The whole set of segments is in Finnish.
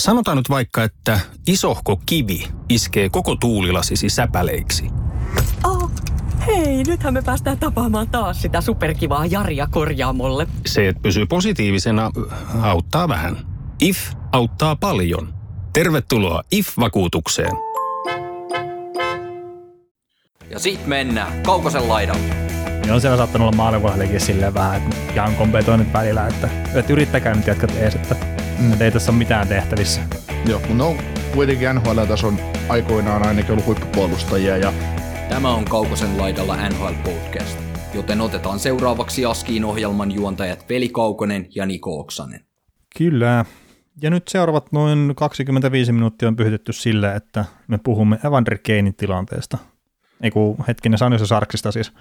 Sanotaan nyt vaikka, että isohko kivi iskee koko tuulilasisi säpäleiksi. Oh, hei, nythän me päästään tapaamaan taas sitä superkivaa Jaria-korjaamolle. Se, että pysyy positiivisena, auttaa vähän. IF auttaa paljon. Tervetuloa IF-vakuutukseen. Ja sit mennään Kaukosen laidalle. Ne on siellä saattanut olla maalivahdillekin silleen vähän, että Jan kompetoi nyt välillä, että yrittäkää nyt jatkat ees, että ei tässä ole mitään tehtävissä. Joo, kun on kuitenkin NHL-tason aikoinaan ainakin ollut huippupuolustajia. Ja... Tämä on Kaukosen laidalla NHL-podcast, joten otetaan seuraavaksi Askiin ohjelman juontajat Veli Kaukonen ja Niko Oksanen. Kyllä, ja nyt seuraavat noin 25 minuuttia on pyhitetty sillä, että me puhumme Evander Kanen tilanteesta. Eiku hetkinen, San Jose Sharksista siis.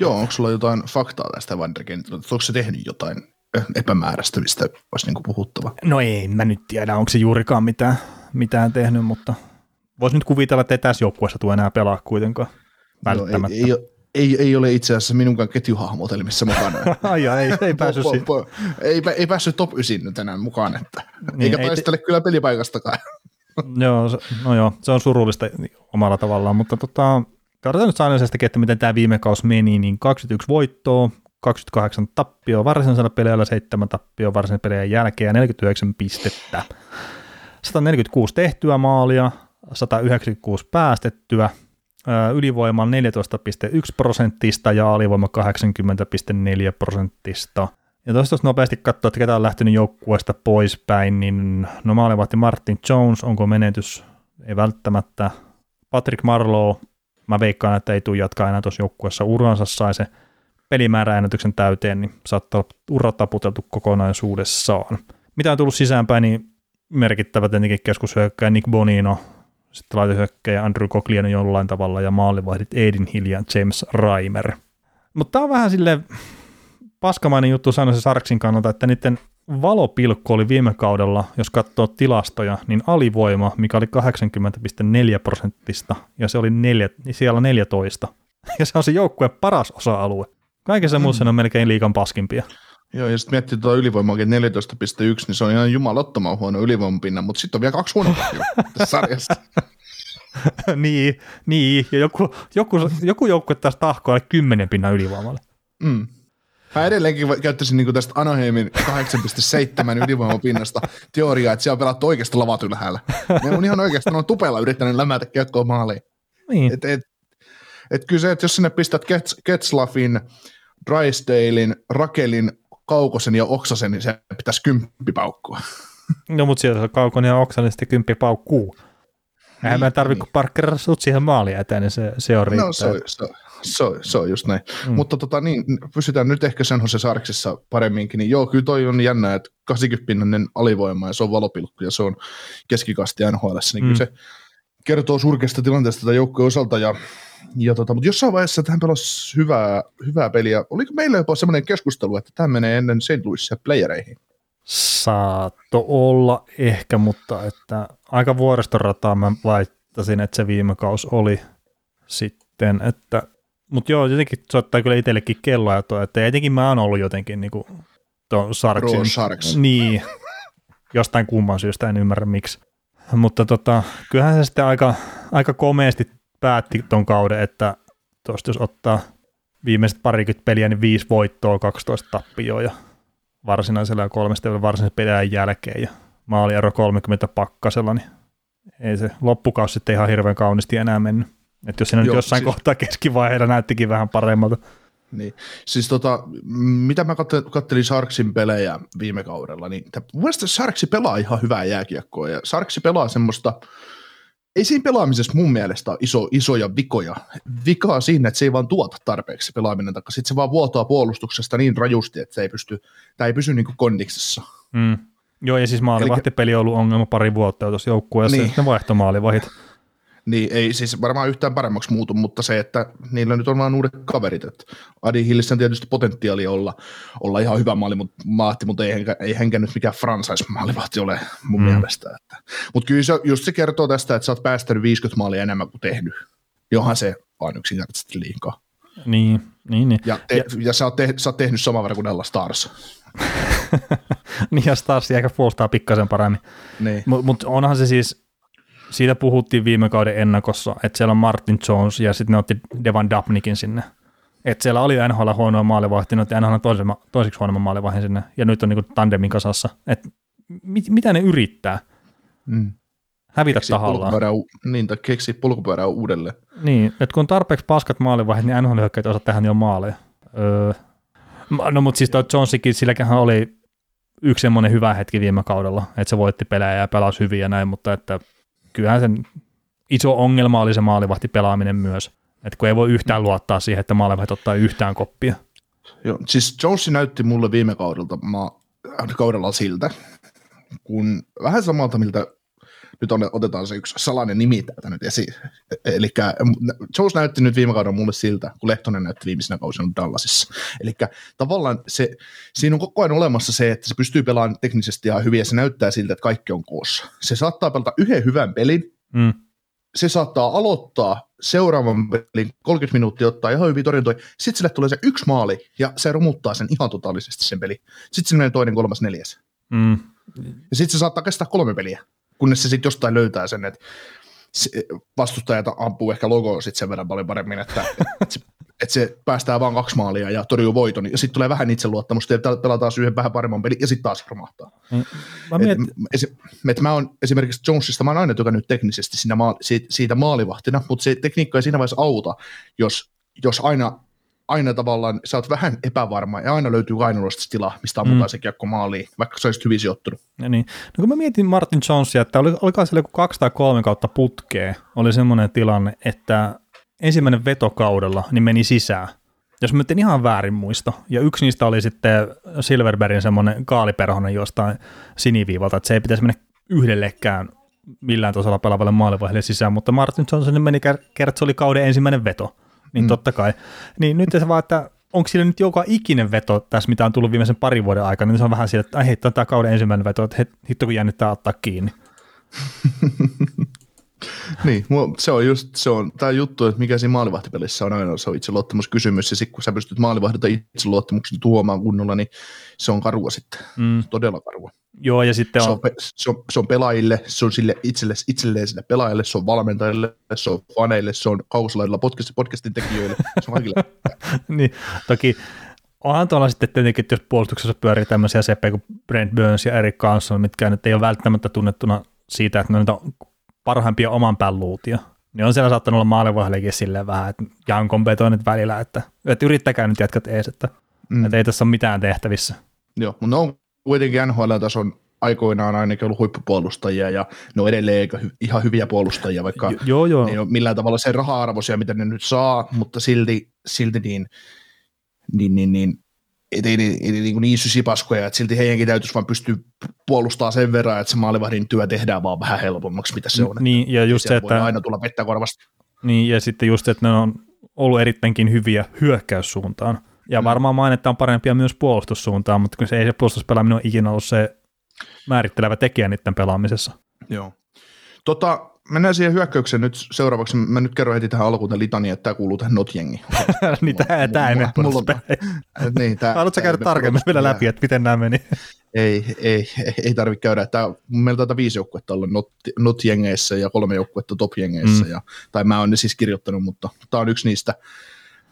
Joo, onko sulla jotain faktaa tästä Evander Kanesta? Onko se tehnyt jotain epämääräistä, mistä olisi niin puhuttava? No ei, mä nyt tiedä, onko se juurikaan mitään tehnyt, mutta voisi nyt kuvitella, että ei tässä joukkueessa tule enää pelaa kuitenkaan välttämättä. Joo, ei ole itse asiassa minunkaan ketjuhahmotelmissa mukana. Aijaa, ei päässyt ei päässyt top 9 tänään mukaan, että niin, eikä taistele kyllä pelipaikastakaan. Joo, se on surullista omalla tavallaan, mutta Tarvitaan nyt saannoisestakin, että miten tämä viime kausi meni, niin 21 voittoa, 28 tappioa varsinaisella peleillä, 7 tappioa varsinaisen pelien jälkeen ja 49 pistettä. 146 tehtyä maalia, 196 päästettyä, ylivoima 14.1% ja alivoima 80.4%. Ja tuossa nopeasti katsoa, että ketä on lähtenyt joukkueesta poispäin, niin no maalivahti Martin Jones, onko menetys? Ei välttämättä. Patrick Marleau. Mä veikkaan, että ei tule jatkaa enää tuossa joukkueessa uransa, sai se pelimääräennätyksen täyteen, niin saattaa olla ura taputeltu kokonaisuudessaan. Mitä on tullut sisäänpäin, niin merkittävä tietenkin keskushyökkäjä Nick Bonino, sitten laitohyökkäjä Andrew Cogliano jollain tavalla ja maalivahdit Adin Hill ja James Reimer. Mutta tämä on vähän silleen paskamainen juttu San Jose Sharksin kannalta, että niiden valopilkku oli viime kaudella, jos katsoo tilastoja, niin alivoima, mikä oli 80.4%, ja se oli siellä 14. Ja se on se joukkueen paras osa-alue. Kaikessa muussa ne on melkein liigan paskimpia. Joo, ja sitten miettii tuota ylivoimaakin 14.1, niin se on ihan jumalottoman huono ylivoimapinnan, mutta sitten on vielä 2 huonoa tässä sarjassa. niin, ja joku joukkue taas tahkoa 10 pinnan ylivoimalle. Mm. Mä edelleenkin käyttäisin niinku tästä Anaheimin 8.7 ylivoimapinnasta teoriaa, että siellä on pelattu oikeasti lavat ylhäällä. Ne on ihan oikeasti on tupella yrittänyt lämätä kiekkoa maaliin. Niin. Et kyllä se, että jos sinne pistät Getzlafin, Rysdalen, Rakelin, Kaukosen ja Oksasen, niin se pitäisi 10 paukkua. No mutta sieltä Kaukonen ja Oksanen sitten 10 paukkuu. Eihän mä tarvitse, kun Parker sut siihen maaliin eteen, niin se on riittää. No se on just näin. Mm. Mutta pysytään nyt ehkä San Jose Sharksissa paremminkin, niin joo, kyllä toi on jännää, että 80-pinnainen alivoima ja se on valopilkku ja se on keskikasti NHL:ssä, niin kyllä se kertoo surkeasta tilanteesta tätä joukkojen osalta ja mutta jossain vaiheessa tähän pelasi hyvää peliä. Oliko meillä jopa semmoinen keskustelu, että tämä menee ennen St. Louisia playereihin? Saatto olla ehkä, mutta että aika vuoristorataa mä laittasin, että se viime kaus oli sitten, että mutta joo, jotenkin soittaa kyllä itsellekin kelloa, että jotenkin mä oon ollut jotenkin niinku tuon Sharksin. Niin, jostain kumman syystä, en ymmärrä miksi. Mutta kyllähän se sitten aika komeasti päätti ton kauden, että tuosta jos ottaa viimeiset parikymmentä peliä, niin 5 voittoa, 12 tappioa ja varsinaisella ja 3 varsinaisella pelien jälkeen ja maaliero 30 pakkasella, niin ei se loppukausi sitten ihan hirveän kaunisti enää mennyt. Että jos siinä nyt jossain kohtaa keskivaiheella näyttikin vähän paremmalta. Niin, siis mitä mä kattelin Sharksin pelejä viime kaudella, niin mielestäni Sharksi pelaa ihan hyvää jääkiekkoa ja Sharksi pelaa semmoista, ei siinä pelaamisessa mun mielestä ole isoja vikoja. Vikaa siinä, että se ei vaan tuota tarpeeksi pelaaminen, taikka sitten se vaan vuotaa puolustuksesta niin rajusti, että tämä ei pysy niin kuin kondiksessa. Mm. Joo, ja siis maalivahtipeli on ollut ongelma pari vuotta tuossa joukkueessa, niin. Ja sitten ne vaihtomaalivahit. Niin, ei siis varmaan yhtään paremmaksi muutu, mutta se, että niillä nyt on vaan uudet kaverit. Adin Hillissä on tietysti potentiaalia olla ihan hyvä maalivahti, mutta ei henkä nyt mikään franchise-maalivahti ole mun mielestä. Mutta kyllä se, just se kertoo tästä, että sä oot päästänyt 50 maalia enemmän kuin tehnyt. Johan se vaan yksinkertaisesti liikaa. Niin, Niin. Ja sä oot tehnyt saman verran kuin Della Stars. Niin, ja Stars ehkä puolustaa pikkasen paremmin. Niin. Mutta onhan se siis, siitä puhuttiin viime kauden ennakossa, että siellä on Martin Jones ja sitten ne otti Devan Dubnykin sinne. Että siellä oli NHL huonoa maalivahti, ne NHL toiseksi huonomman maalivahdin sinne, ja nyt on niinku tandemin kasassa. Että mitä ne yrittää? Mm. Hävitä tahallaan. Niin, tai keksi polkupyörää uudelleen. Niin, että kun on tarpeeksi paskat maalivaiheet, niin NHL-hyökkäitä osaa tehdä jo maaleja. No mutta siis toi Johnsikin, silläkin oli yksi semmoinen hyvä hetki viime kaudella, että se voitti pelejä ja pelasi hyvin ja näin, mutta että kyllähän sen iso ongelma oli se maalivahti pelaaminen myös. Että kun ei voi yhtään luottaa siihen, että maalivahti ottaa yhtään koppia. Joo, siis Jones näytti mulle viime kaudella siltä, kun vähän samalta miltä nyt otetaan se yksi salainen nimi täältä nyt esiin. Eli Jones näytti nyt viime kaudella mulle siltä, kun Lehtonen näytti viimeisenä kausina Dallasissa. Eli tavallaan siinä on koko ajan olemassa se, että se pystyy pelaamaan teknisesti ja hyvin, ja se näyttää siltä, että kaikki on koossa. Se saattaa pelata yhden hyvän pelin, se saattaa aloittaa seuraavan pelin 30 minuuttia, ottaa ihan hyviä torjuntoja, sitten sille tulee se yksi maali, ja se romuttaa sen ihan totaalisesti sen peli. Sitten se menee toinen, kolmas, neljäs. Mm. Ja sitten se saattaa kestää 3 peliä, kunnes se sitten jostain löytää sen, että vastustajat ampuu ehkä logoa sitten sen verran paljon paremmin, että se päästää vaan 2 maalia ja torjuu voiton, ja sitten tulee vähän itseluottamusta, ja pelaa taas yhden vähän paremman pelin, ja sitten taas romahtaa. Mä oon esimerkiksi Jonesista, mä oon aina tykännyt teknisesti siitä maalivahtina, mutta se tekniikka ei siinä vaiheessa auta, jos aina tavallaan sä oot vähän epävarma, ja aina löytyy kainaloista tilaa, mistä ammutaan se kiekko maaliin, vaikka sä olisit hyvin sijoittunut. Ja niin. No kun mä mietin Martin Jonesia, että olikaan siellä joku 2 tai 3 kautta putkeen, oli semmoinen tilanne, että ensimmäinen vetokaudella niin meni sisään, jos mä tein ihan väärin muista, ja yksi niistä oli sitten Silverbergin semmoinen kaaliperhonen jostain siniviivalta, että se ei pitäisi mennä yhdellekään millään tasolla pelaavalle maalivaiheelle sisään, mutta Martin Jones meni kertsi oli kauden ensimmäinen veto. Niin totta kai. Niin nyt se vaan, että onko sillä nyt joka ikinen veto tässä, mitä on tullut viimeisen parin vuoden aikana, niin se on vähän sillä, että heittää tämä kauden ensimmäinen veto, että hitto kun jännittää ottaa kiinni. Niin, se on tämä juttu, että mikä siinä maalivahtipelissä on aina, se on itseluottamuskysymys, ja sitten kun sä pystyt maalivahdilta itseluottamuksen tuomaan kunnolla, niin se on karua sitten, todella karua. Joo, ja sitten se on pelaajille, se on sille itselleen sille pelaajalle, se on valmentajille, se on faneille, se on kaukosalaidilla podcastin tekijöille, se on kaikille. Niin, toki onhan tuolla sitten tietenkin, että jos puolustuksessa pyörii tämmöisiä seppejä kuin Brent Burns ja Erik Karlsson, mitkä nyt ei ole välttämättä tunnettuna siitä, että ne on parhaimpia oman pään luutia, niin on siellä saattanut olla maalivahdellekin silleen vähän, että jankon betonet välillä, että yrittäkää nyt jatkat ees, että ei tässä ole mitään tehtävissä. Joo, mutta no. Kuitenkin NHL-tason aikoinaan ainakin ollut huippupuolustajia, ja ne on edelleen ihan hyviä puolustajia, vaikka joo. Ne ei ole millään tavalla se raha-arvoisia, mitä ne nyt saa, mutta silti niin ei niin sysipaskoja, että silti heidänkin täytyisi vaan pystyä puolustamaan sen verran, että se maalivahdin työ tehdään vaan vähän helpommaksi, mitä se on. Niin, ja just se, että aina tulla vettä korvasta. Niin, ja sitten just, että ne on ollut erittäinkin hyviä hyökkäyssuuntaan. Ja varmaan mainetta on parempia myös puolustussuuntaan, mutta kun se ei se puolustuspelaaminen ole ikinä ollut se määrittelevä tekijä niiden pelaamisessa. Joo. Mennään siihen hyökkäykseen nyt seuraavaksi. Mä nyt kerron heti tähän alkuun tämän litaniin, että tämä kuuluu tähän not-jengiin. Niin, tämä ei mene puolustuspeliin. Haluatko käydä tarkemmin vielä läpi, että miten nämä meni? Ei tarvitse käydä. Meillä taitaa 5 joukkuetta olla not-jengeissä ja 3 joukkuetta top-jengeissä. Tai mä oon ne siis kirjoittanut, mutta tämä on yksi niistä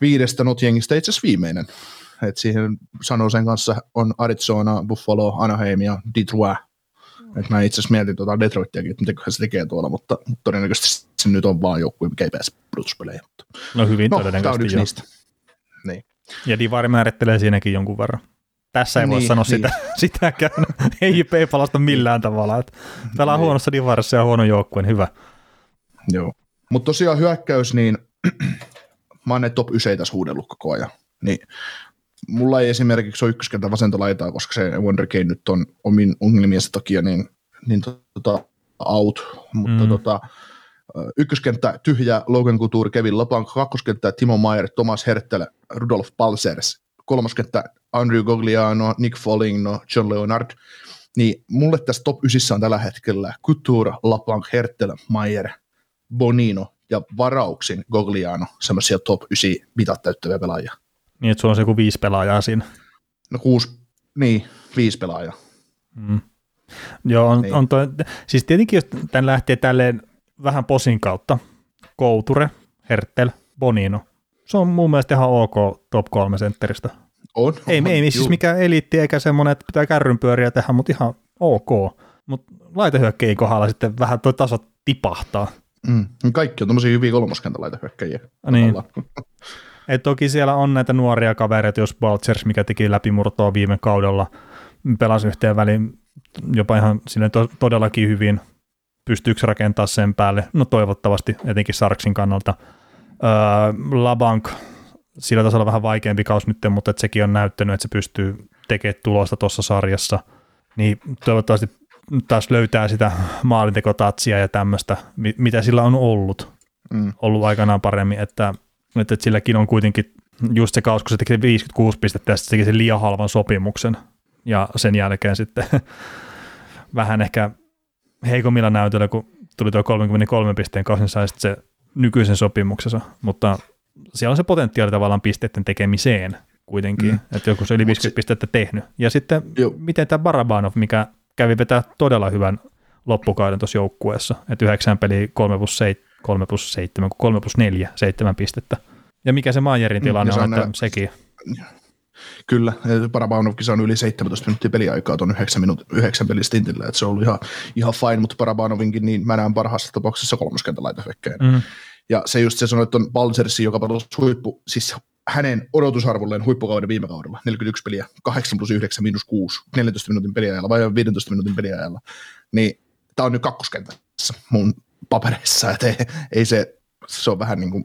5 not-jengistä itse asiassa viimeinen. Et siihen San Josen kanssa on Arizona, Buffalo, Anaheim ja Detroit. Et mä itse asiassa mietin Detroitiakin, että mitenköhän se tekee tuolla, mutta todennäköisesti se nyt on vaan joukkue, mikä ei pääse pudotuspeleihin. No hyvin todennäköisesti joo. Niin. Ja divari määrittelee siinäkin jonkun verran. Tässä ei voi sanoa sitäkään. Ei palasta millään tavalla. Pelaa huonossa divarissa ja huono joukkueen, hyvä. Joo. Mutta tosiaan hyökkäys, niin mä oon ne top 9 tässä huudellut koko ajan, niin mulla ei esimerkiksi ole ykköskentä vasenta laitaa, koska se Evander Kane nyt on omin ongelmiensa takia out, mutta ykköskenttä tyhjä Logan Couture, Kevin Labanc, kakkoskenttä Timo Meier, Tomas Hertl, Rudolfs Balcers, kolmoskenttä Andrew Cogliano, Nick Foligno, John Leonard, niin mulle tässä top 9 on tällä hetkellä Couture, Labanc, Hertl, Meier, Bonino, ja varauksin Cogliano, semmoisia top 9 mitat täyttäviä pelaajia. Niin, että sulla on se joku 5 pelaajaa siinä. No 5 pelaajaa. Mm. Joo, on, niin. On toi, siis tietenkin jos tämän lähtee tälleen vähän posin kautta, Couture, Hertl, Bonino, se on mun mielestä ihan ok top 3 sentteristä. On. Ei siis mikään eliitti eikä semmoinen, että pitää kärrynpyöriä tehdä, mutta ihan ok. Mutta laitehyökkäjien kohdalla sitten vähän tuo taso tipahtaa. Mm. Kaikki on tommosia hyviä kolmoskentän laitehyökkäjiä. Niin. Et toki siellä on näitä nuoria kavereita, jos Balcers, mikä teki läpimurtoa viime kaudella, pelasi yhteen väliin jopa ihan silleen todellakin hyvin. Pystyykö rakentaa sen päälle? No toivottavasti, etenkin Sharksin kannalta. Labanc, sillä tasolla vähän vaikeampi kaus nyt, mutta et sekin on näyttänyt, että se pystyy tekemään tulosta tuossa sarjassa. Niin toivottavasti taas löytää sitä maalintekotatsia ja tämmöistä, mitä sillä on ollut aikanaan paremmin, että silläkin on kuitenkin just se kaus, kun se tekee 56 pistettä ja sitten se liian halvan sopimuksen ja sen jälkeen sitten vähän ehkä heikommilla näytöllä, kun tuli tuo 33 pisteen kaus, niin sai sitten se nykyisen sopimuksensa, mutta siellä on se potentiaali tavallaan pisteiden tekemiseen kuitenkin, että joku se yli 50 pistettä tehnyt. Ja sitten miten tämä Barabanov, mikä kävi vetää todella hyvän loppukauden tuossa joukkueessa, että 9 peliä 3+7, 7 pistettä. Ja mikä se Meierin tilanne on, että sekin. Kyllä, Barabanovkin on yli 17 minuuttia peliaikaa tuon 9 pelistintillä, että se on ollut ihan fine, mutta Barabanovinkin niin mä näen parhaassa tapauksessa kolmoskentälaitöhyökkäjänä. Mm-hmm. Ja se just se sanoi, että on Balcersin, joka pelasi huippu, siis hänen odotusarvolleen huippukauden viime kaudella, 41 peliä, 8+9, -6, 14 minuutin peliajalla vai 15 minuutin peliajalla, niin tämä on nyt kakkoskentässä mun papereissa, että ei se on vähän niin kuin,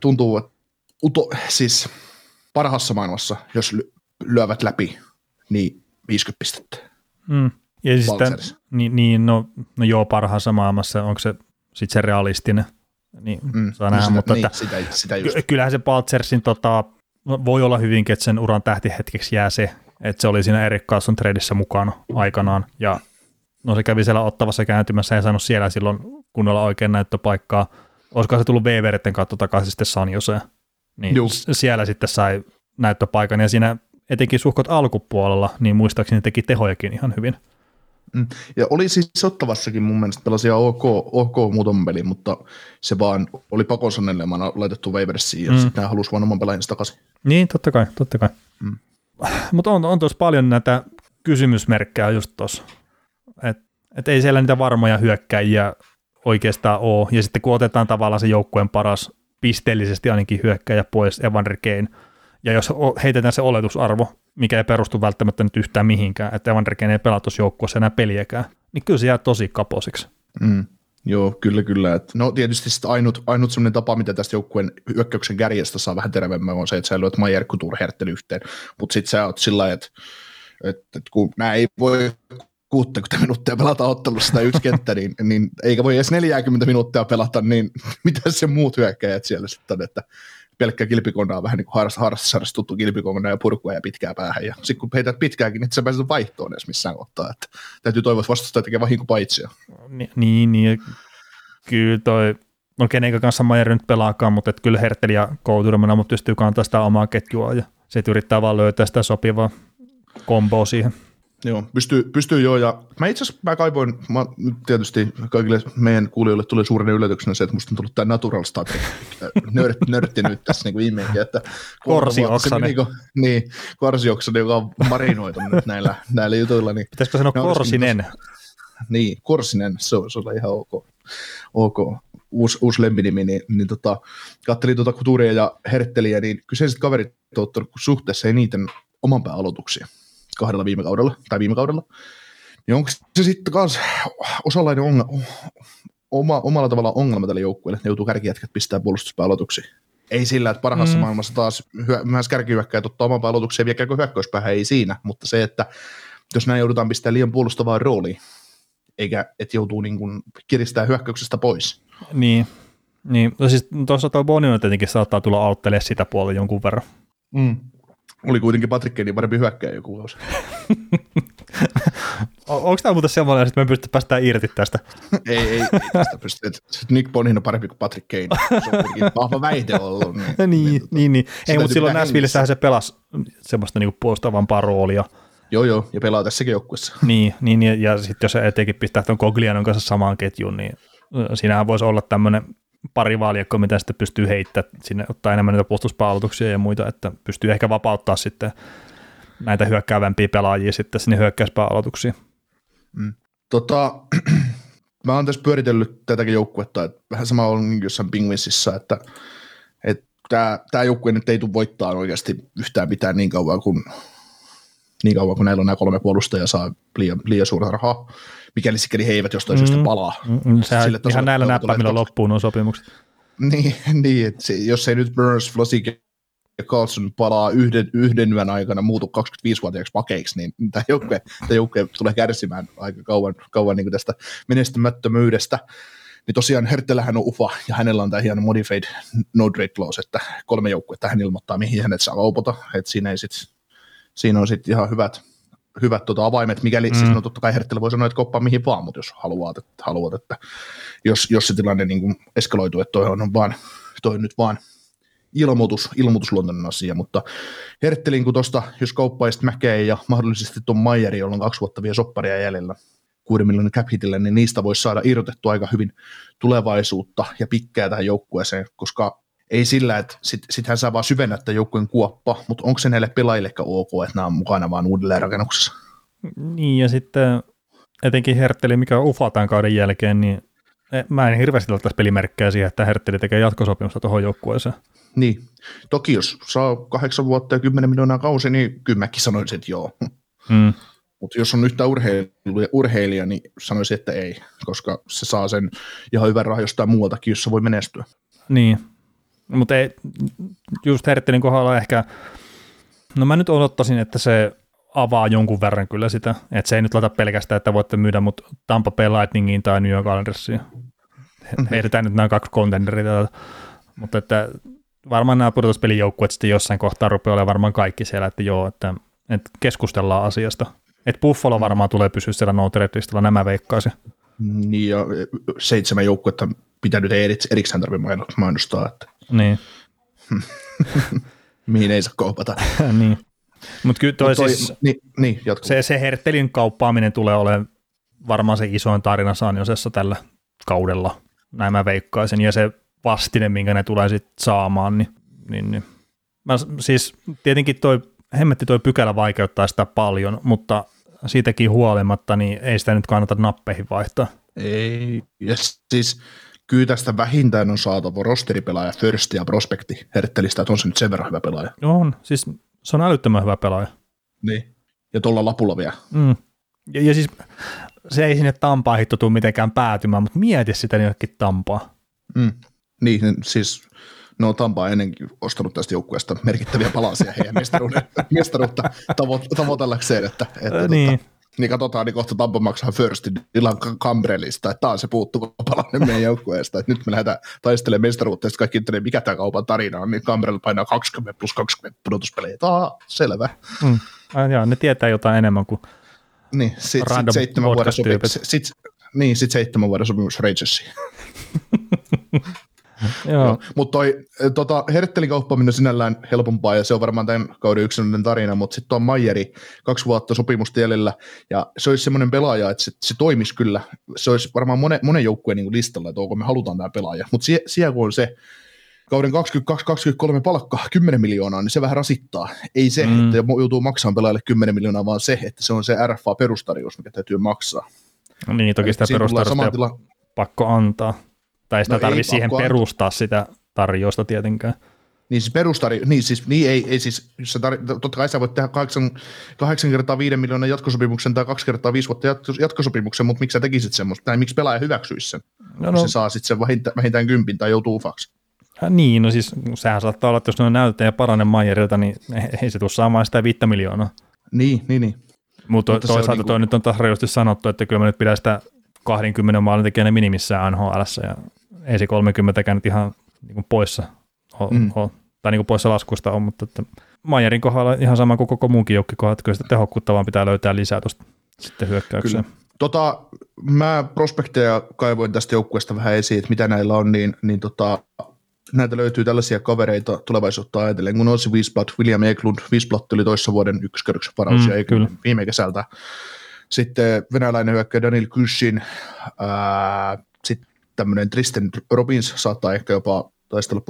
tuntuu että siis parhaassa maailmassa, jos lyövät läpi, niin 50 pistettä. Mm. Ja siis no joo, parhaassa maailmassa, onko se sitten se realistinen? Niin, saa nähdä, mutta sitä kyllähän se Balcersin voi olla hyvinkin, että sen uran tähtihetkeksi jää se, että se oli siinä Erik Karlsson tradessa mukana aikanaan, ja no se kävi siellä Ottavassa kääntymässä ja saanut siellä silloin kunnolla oikein näyttöpaikkaa. Olisiko se tullut Weaveritten kautta takaisin sitten San Joseen, niin siellä sitten sai näyttöpaikan, ja siinä etenkin suhkot alkupuolella, niin muistaakseni teki tehojakin ihan hyvin. Ja oli siis Ottavassakin mun mielestä tällaisia OK muutama peli, mutta se vaan oli pakonsanellemana laitettu Waversiin, ja sitten nämä halusi vaan oman pelaajinsa takaisin. Niin, totta kai. Mm. Mutta on tuossa paljon näitä kysymysmerkkejä just tuossa, että ei siellä niitä varmoja hyökkäjiä oikeastaan ole, ja sitten kun otetaan tavallaan se joukkueen paras pisteellisesti ainakin hyökkäjä pois, Evander Kane, ja jos heitetään se oletusarvo, mikä ei perustu välttämättä nyt yhtään mihinkään, että Evander Kane ei pelaa tuossa joukkueessa enää peliäkään, niin kyllä se jää tosi kaposiksi. Mm. Joo, kyllä. Et no tietysti sitten ainut sellainen tapa, mitä tästä joukkueen hyökkäyksen kärjestä saa vähän terveemmän, on se, että sä lyöt Meier, Couture, Hertl yhteen, mutta sitten sä oot sillä lailla, että kun nämä ei voi 60 minuuttia pelata ottelussa tai yksi kenttä, niin eikä voi edes 40 minuuttia pelata, niin mitä se muut hyökkäjät siellä sitten on, että pelkkä kilpikonna on vähän niin kuin harrastusarjassa tuttu kilpikonna ja purkua ja pitkää päähän. Ja sitten kun heität pitkääkin, niin et sä pääset vaihtoon edes missään kohtaa. Että täytyy toivoa, että vastustaja tekee vahinkopaitsia. Niin. Kyllä toi, no kenenkä kanssa Meier nyt pelaakaan, mutta et kyllä Hertl ja Couture molemmat pystyy kantaa sitä omaa ketjua ja se yrittää vaan löytää sitä sopivaa komboa siihen. Joo, pystyy joo, ja mä itse asiassa mä tietysti kaikille meidän kuulijoille tuli suurena yllätyksenä se, että musta on tullut tää Natural Static nörtti nyt tässä niin kuin viimeinkin, että Korsi Oksanen, joka on marinoitunut nyt näillä jutuilla. Niin, pitäisikö sanoa Korsinen? Niin, Korsinen, se on ihan ok. Uusi lempinimi, niin, kattelin tuota Couturea ja Hertteliä, niin kyseiset kaverit on ottanut suhteessa niiden oman pääaloituksia. Kahdella viime kaudella, niin onko se sitten myös osalainen omalla tavallaan ongelma tälle joukkueelle, että ne joutuu kärkijätkät pistää puolustuspääaloituksiin? Ei sillä, että parhaassa maailmassa taas myös kärkihyökkäjät ottaa oman pääaloituksen ja viekääkö hyökkäyspäähän, ei siinä, mutta se, että jos nämä joudutaan pistää liian puolustavaan rooliin, eikä että joutuu niin kuin kiristää hyökkäyksestä pois. Niin. No siis tuossa tuo Bonino tietenkin saattaa tulla auttelemaan sitä puolta jonkun verran. Oli kuitenkin Patrick Kanen parempi hyökkäjä joku kausi. Onko tämä muuten sellainen, että me pystytään päästään irti tästä? Ei tästä pystytään. Nick Bonino parempi kuin Patrick Kane. Se on kuitenkin vahva väite ollut. Niin. Ei, mutta silloin Nashvillesähän se pelasi semmoista niinku puolustavampaa roolia. Joo, ja pelaa tässäkin joukkuessa. Niin, ja sitten jos etenkin pistää tuon Coglianon kanssa samaan ketjuun, niin siinähän voisi olla tämmöinen parivaljakko, mitä sitten pystyy heittämään, sinne ottaa enemmän niitä puolustuspalautuksia ja muita, että pystyy ehkä vapauttaa sitten näitä hyökkäävämpiä pelaajia sitten sinne hyökkäyspääaloituksiin. Mä oon tässä pyöritellyt tätäkin joukkuetta, että vähän sama on jossain Penguinsissa, että tämä joukkue nyt ei tule voittaa oikeasti yhtään mitään niin kauan kuin näillä on nämä kolme puolustajaa saa liian suurta rahaa, mikäli sikäli he eivät jostain syystä palaa. Sehän ihan näillä näppäimillä loppuun on sopimukset. Niin että jos ei nyt Burns, Flossie ja Carlson palaa yhden yön aikana muutu 25-vuotiaaksi pakeiksi, niin tämä joukkue tulee kärsimään aika kauan niin tästä menestymättömyydestä. Niin tosiaan Herttelähän on ufa, ja hänellä on tämä hieno modified no trade clause, että kolme joukkuetta hän ilmoittaa, mihin hänet saa kaupata, että siinä on sitten ihan hyvät avaimet, mikäli siis no totta kai Herttelä voi sanoa, että koppaa mihin vaan, mutta jos haluat, että jos se tilanne niin kuin eskaloituu, että toi on nyt vaan ilmoitusluontoinen asia, mutta Herttelin kun tuosta, jos kauppaisit Mäkeä ja mahdollisesti tuon Meierin, jolla on 2 vuotta vielä sopparia jäljellä 6 miljoonan cap hitillä, niin niistä voisi saada irrotettua aika hyvin tulevaisuutta ja pikkää tähän joukkueeseen, koska ei sillä, että sit hän saa vaan syvennä tämän joukkueen kuoppa, mutta onko se näille pelaajillekaan ok, että nämä on mukana vaan uudelleenrakennuksessa? Niin, ja sitten etenkin Hertteli, mikä on ufa tämän kauden jälkeen, niin mä en hirveästi ole tässä pelimerkkejä siihen, että Hertteli tekee jatkosopimusta tuohon joukkueeseen. Niin, toki jos saa 8 vuotta ja 10 miljoonaa kausi, niin kyllä mäkin sanoisin, että joo. Mutta jos on yhtään urheilija, niin sanoisin, että ei, koska se saa sen ihan hyvän rahan jostain muualtakin, jossa voi menestyä. Niin. Mutta just Herttelin kohdalla ehkä, no mä nyt odottaisin, että se avaa jonkun verran kyllä sitä, että se ei nyt laita pelkästään, että voitte myydä mut Tampa Bay Lightningiin tai New York Islandersiin. Heitetään nyt nämä 2 kontenderia, mutta että varmaan nämä pudotuspelijoukkueet sitten jossain kohtaa rupeaa olemaan varmaan kaikki siellä, että joo, että keskustellaan asiasta. Että Buffalo varmaan tulee pysyä siellä no-trade-listalla, nämä veikkaisin. Niin ja 7 joukkuetta pitää nyt erikseen tarvitse mainostaa, että niin. Mihin ei saa kaupata. Niin. Mutta kyllä niin, se Herttelin kauppaaminen tulee olemaan varmaan se isoin tarina San Josessa tällä kaudella, näin mä veikkaisin, ja se vastine, minkä ne tulee sitten saamaan, niin. Mä, siis tietenkin toi pykälä vaikeuttaa sitä paljon, mutta siitäkin huolimatta, niin ei sitä nyt kannata nappeihin vaihtaa. Ei, ja siis kyllä tästä vähintään on saatava rosteripelaaja, first ja prospekti Herttelistä, että on se nyt sen verran hyvä pelaaja. On, siis se on älyttömän hyvä pelaaja. Niin, ja tuolla lapulla vielä. Ja siis se ei sinne Tampaan hitto tule mitenkään päätymään, mutta mieti sitä jonnekin Tampaa. Niin, siis no Tampaa ennenkin ostanut tästä joukkueesta merkittäviä palasia heidän mestaruutta tavoitellakseen, että niin. Niin katsotaan, niin kohta Tampa maksaa firstin Dylan Cambrellista, että taas se puuttuu palanen meidän joukkueesta, että nyt me lähdetään taistelemaan mestaruutta, ja sitten kaikki interneen, mikä tämä kaupan tarina on, niin Cambrell painaa 20+20 pudotuspelejä, selvä. Joo, ne tietää jotain enemmän kuin niin, random podcast-tyypit. Niin, sitten 7 vuoden sopimus Ragersiin. Mutta Herttelin kauppaaminen on sinällään helpompaa, ja se on varmaan tämän kauden yksilöinen tarina, mutta sitten on Meieri 2 vuotta sopimusta jäljellä, ja se olisi semmoinen pelaaja, että se toimisi kyllä, se olisi varmaan monen joukkueen niin listalla, että onko me halutaan tämä pelaaja, mutta siellä kun on se kauden 22-23 palkka 10 miljoonaa, niin se vähän rasittaa, ei se, että joutuu maksamaan pelaajalle 10 miljoonaa, vaan se, että se on se RFA-perustarjous, mikä täytyy maksaa. No niin, toki sitä perustarjousta pakko antaa. Tai sitä tarvitse siihen perustaa sitä tarjousta tietenkään. Niin siis totta kai sä voit tehdä 8x5 miljoonan jatkosopimuksen tai 2x5 vuotta jatkosopimuksen, mutta miksi sä tekisit semmoista, tai miksi pelaaja hyväksyisi sen, kun se saa sitten sen vähintään 10 tai joutuu ufaksi. Niin, no siis sehän saattaa olla, että jos ne näyttää ja paranee Meieriltä, niin ei se tule saamaan sitä 5 miljoonaa. Niin. Mutta toisaalta niin kuin toi nyt on taas rajoisesti sanottu, että kyllä mä nyt pidän sitä 20 maalin tekijänä minimissään NHL:ssä ja ei se 30 nyt ihan niin kuin poissa laskusta on, mutta Meierin kohdalla ihan sama kuin koko muunkin joukkueen kohdalla, että kyllä sitä tehokkuutta vaan pitää löytää lisää tuosta sitten hyökkäykseen. Kyllä. Mä prospekteja kaivoin tästä joukkueesta vähän esiin, että mitä näillä on, niin näitä löytyy tällaisia kavereita tulevaisuutta ajatellen, kun Ossi Wiesblatt, William Eklund. Wiesblatt oli toissa vuoden ykköskierroksen varaus ja Eklund viime kesältä. Sitten venäläinen hyökkäjä Daniil Kyshin, sitten tämmöinen Tristan Robbins saattaa ehkä jopa taistella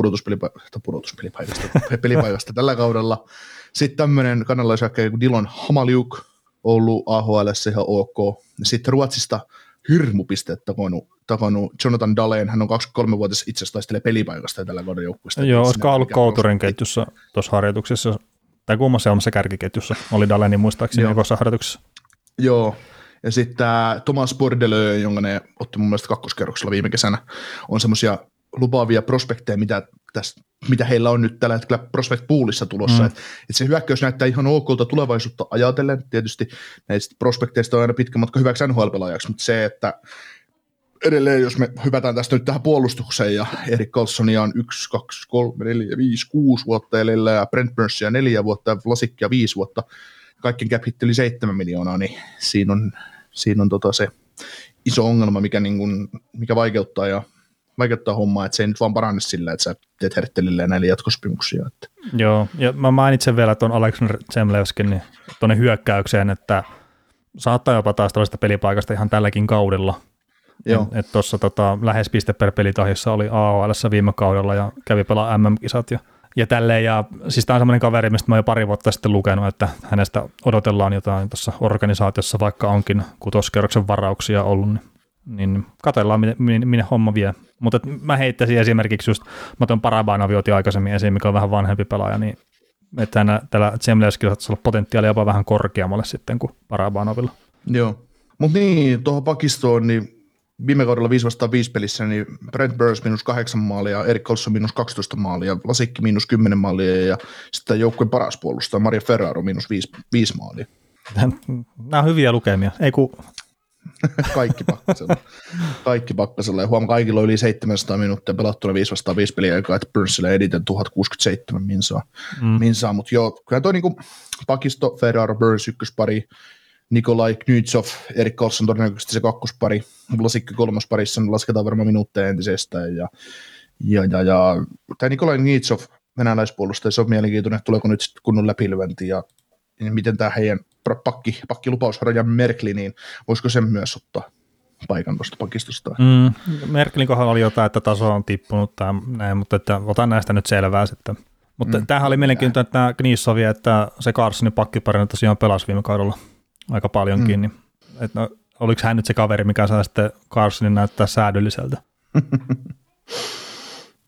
pelipaikasta tällä kaudella. Sitten tämmöinen kanadalaishyökkäjä kuin Dylan Hamaliuk, ollut AHL:ssä ihan ok. Sitten Ruotsista hirmupisteet takannut Jonathan Dahlén, hän on 23-vuotias, itse asiassa taistelee pelipaikasta tällä kauden joukkueesta. Joo, olisiko ollut Couturen ketjussa tuossa harjoituksessa, tai kummassa omassa kärkiketjussa, oli Dahlénin muistaakseni jokossa harjoituksessa. Joo, ja sitten Thomas Bordeleux, jonka ne otti mun mielestä kakkoskerroksella viime kesänä, on semmoisia lupaavia prospekteja, mitä heillä on nyt tällä hetkellä prospect poolissa tulossa. Mm. Et se hyökkäys näyttää ihan okolta tulevaisuutta ajatellen. Tietysti näistä prospekteista on aina pitkä matka hyväksi NHL-pelaajaksi, mutta se, että edelleen jos me hypätään tästä nyt tähän puolustukseen ja Erik Karlssonia on 1, 2, 3, 4, 5, 6 vuotta elillä ja Brent Burnsia 4 vuotta ja Vlasikkia 5 vuotta. Kaikkien cap hit yli 7 miljoonaa, niin siinä on se iso ongelma, mikä vaikeuttaa hommaa, että se ei nyt vaan paranne sillä, että sä teet Herttelille näille jatkosopimuksia. Joo, ja mä mainitsen vielä tuon Aleksandr Zemlievskin niin tuonne hyökkäykseen, että saattaa jopa taas tällaista pelipaikasta ihan tälläkin kaudella. Että tuossa lähes piste per pelitahjossa oli AHL:ssä viime kaudella ja kävi pelaa MM-kisat ja tälleen. Ja, siis tämä on semmoinen kaveri, mistä mä jo pari vuotta sitten lukenut, että hänestä odotellaan jotain tuossa organisaatiossa, vaikka onkin kutoskerroksen varauksia ollut, niin katsellaan, minne homma vie. Mutta mä heittäisin esimerkiksi just, mä tuon Barabanovin otin aikaisemmin esiin, mikä on vähän vanhempi pelaaja, niin että tällä Zemlievskillä saattaa olla potentiaalia jopa vähän korkeammalle sitten kuin Barabanovilla. Joo, mutta niin, tuohon pakistoon, niin viime kaudella 5-5 pelissä, niin Brent Burns -8 maalia, Erik Karlsson -12 maalia, Vlasikki -10 maalia ja sitten joukkueen paras puolustaja Maria Ferraro -5 maalia. Nämä on hyviä lukemia, ei kun Kaikki pakkasella. Ja huomaa, kaikilla on yli 700 minuuttia pelattuna 5-5 peliä, joka että Burnsille editen 1067 minsaa. Mutta joo, kyllä toi niinku pakisto, Ferraro, Burns ykköspari, Nikolai Knyzhov, Erik Karlsson todennäköisesti se kakkospari, Vlasikki kolmosparissa, lasketaan varmaan minuutteja entisestään. Tämä Nikolai Knyzhov venäläispuolustaja, se on mielenkiintoinen, että tuleeko nyt sitten kunnon läpilvänti ja miten tämä heidän pakkilupausharja Merkli, niin voisiko sen myös ottaa paikan tuosta pakistosta? Merklin kohdalla oli jotain, että taso on tippunut, näin, mutta että otan näistä nyt selvää sitten. Mutta tämähän oli mielenkiintoinen, että nämä Knyzhovia, että se Karlssonin pakkiparina tosiaan pelasi viime kaudella aika paljonkin. Niin, että oliko hän nyt se kaveri, mikä saa sitten Karlssonin näyttää säädölliseltä?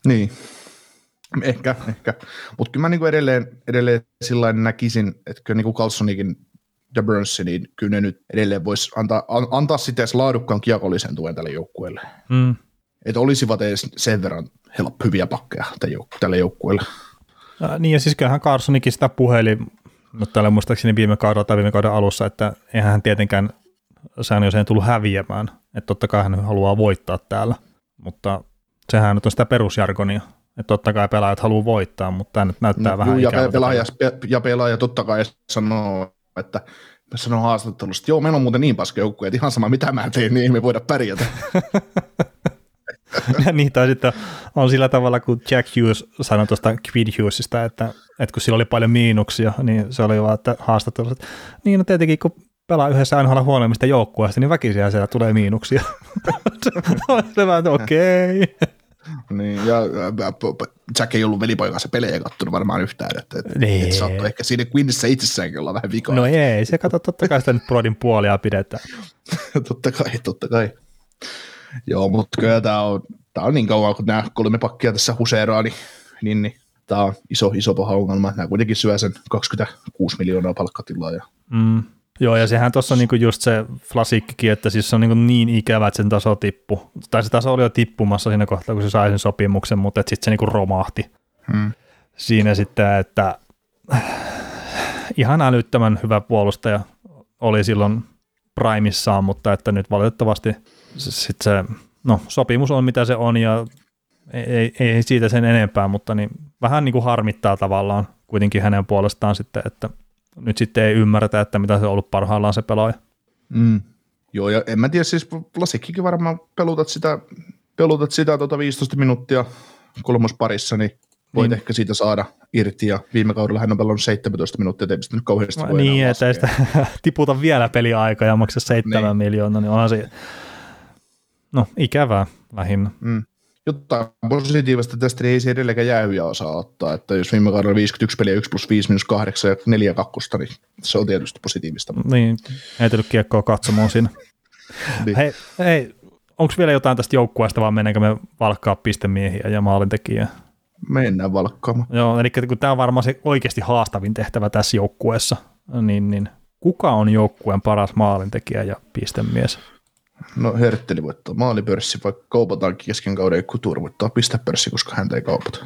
Niin. Ehkä. Mutta kyllä mä niinku edelleen sillain näkisin, että kyllä niinku Karlssonikin ja Burnsi, niin kyllä ne nyt edelleen voisi antaa sitten edes laadukkaan kiekollisen tuen tälle joukkueelle. Että olisivat edes sen verran hyviä pakkeja tälle joukkueelle. Niin ja siis kyllähän Karlssonikin sitä puheli, mutta täällä muistaakseni viime kauden alussa, että eihän hän tietenkään San Joseen tullut häviämään. Että totta kai hän haluaa voittaa täällä, mutta sehän on sitä perusjargonia. Että totta kai pelaajat haluaa voittaa, mutta tämä nyt näyttää vähän ikään kuin. Pelaaja totta kai sanoo, että sanoo haastattelusta, että joo, meillä on muuten niin paska joukkue, että ihan sama mitä mä tein, niin ei me voida pärjätä. Niin, tai sitten on sillä tavalla, kun Jack Hughes sanoi tuosta Quinn Hughesista, että kun sillä oli paljon miinuksia, niin se oli vaan, että haastattelusta, että niin, no tietenkin, kun pelaa yhdessä aina huonoimmista joukkueesta, niin väkisinhän siellä tulee miinuksia. Okei. Niin, ja Jack ei ollut velipoikansa pelejä kattonut varmaan yhtään, että saattoi ehkä siinä Quinnissä itsessäänkin olla vähän vikaa. No ei, se kato totta kai sitä nyt Brodin puolia pidetään. Totta kai. Joo, mutta kyllä tämä on niin kauan, kun nämä kolme pakkia tässä huseeraa, niin tämä on iso paha ongelma. Nämä kuitenkin syö sen 26 miljoonaa palkkatilaa. Joo, ja sehän tuossa on niinku just se Vlasikkikin, että siis se on niin ikävä, että sen taso tippui. Tai se taso oli jo tippumassa siinä kohtaa, kun se sai sen sopimuksen, mutta sitten se niinku romahti. Siinä sitten, että ihan älyttömän hyvä puolustaja oli silloin primissaan, mutta että nyt valitettavasti se sopimus on mitä se on ja ei siitä sen enempää, mutta niin vähän niinku harmittaa tavallaan kuitenkin hänen puolestaan sitten, että nyt sitten ei ymmärretä, että mitä se on ollut parhaillaan se pelaaja. Joo, ja en mä tiedä, siis Lasikkikin varmaan pelutat sitä 15 minuuttia kolmosparissa, niin voit ehkä siitä saada irti, ja viime kaudella hän on pelannut 17 minuuttia, ettei pistänyt kauheasti voi enää niin, ettei sitä tiputa vielä peliaikaa ja maksaa 7 miljoonaa, niin onhan se ikävää lähinnä. Jotta positiivista tästä ei se edelläkään jäähyjä osaa ottaa, että jos viime kaudella 51 peliä 1+5-8 ja 4-2, niin se on tietysti positiivista. Niin, ei tullut kiekkoa katsomaan siinä. Niin. Hei, onko vielä jotain tästä joukkueesta, vai mennäänkö me valkkaa pistemiehiä ja maalintekijää? Mennään valkkaamaan. Joo, eli kun tämä on varmaan se oikeasti haastavin tehtävä tässä joukkueessa, niin kuka on joukkueen paras maalintekijä ja pistemies? No Hertteli voittaa maalipörssi, vaikka kaupataankin kesken kauden, kun Couture voittaa pistepörssi, koska häntä ei kaupata.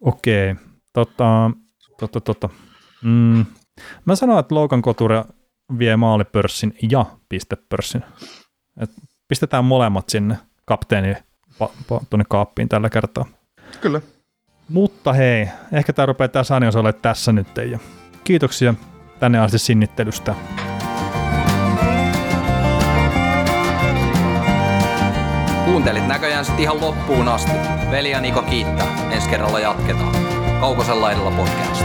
Okei. Totta. Mä sanoin, että Logan Couture vie maalipörssin ja pistepörssin. Et pistetään molemmat sinne kapteeni tuonne kaappiin tällä kertaa. Kyllä. Mutta hei, ehkä tämä rupeaa tämä San Jose olemaan tässä nyt. Ja kiitoksia tänne asti sinnittelystä. Kuuntelit näköjään sit ihan loppuun asti. Veli ja Niko kiittää. Ensi kerralla jatketaan. Kaukosen laidalla podcast.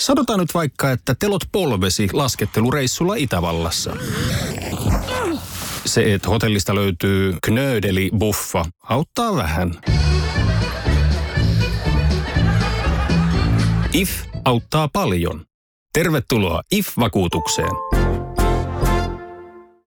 Sanotaan nyt vaikka, että telot polvesi laskettelureissulla Itävallassa. Se, että hotellista löytyy knöödelibuffa, auttaa vähän. IF auttaa paljon. Tervetuloa IF-vakuutukseen.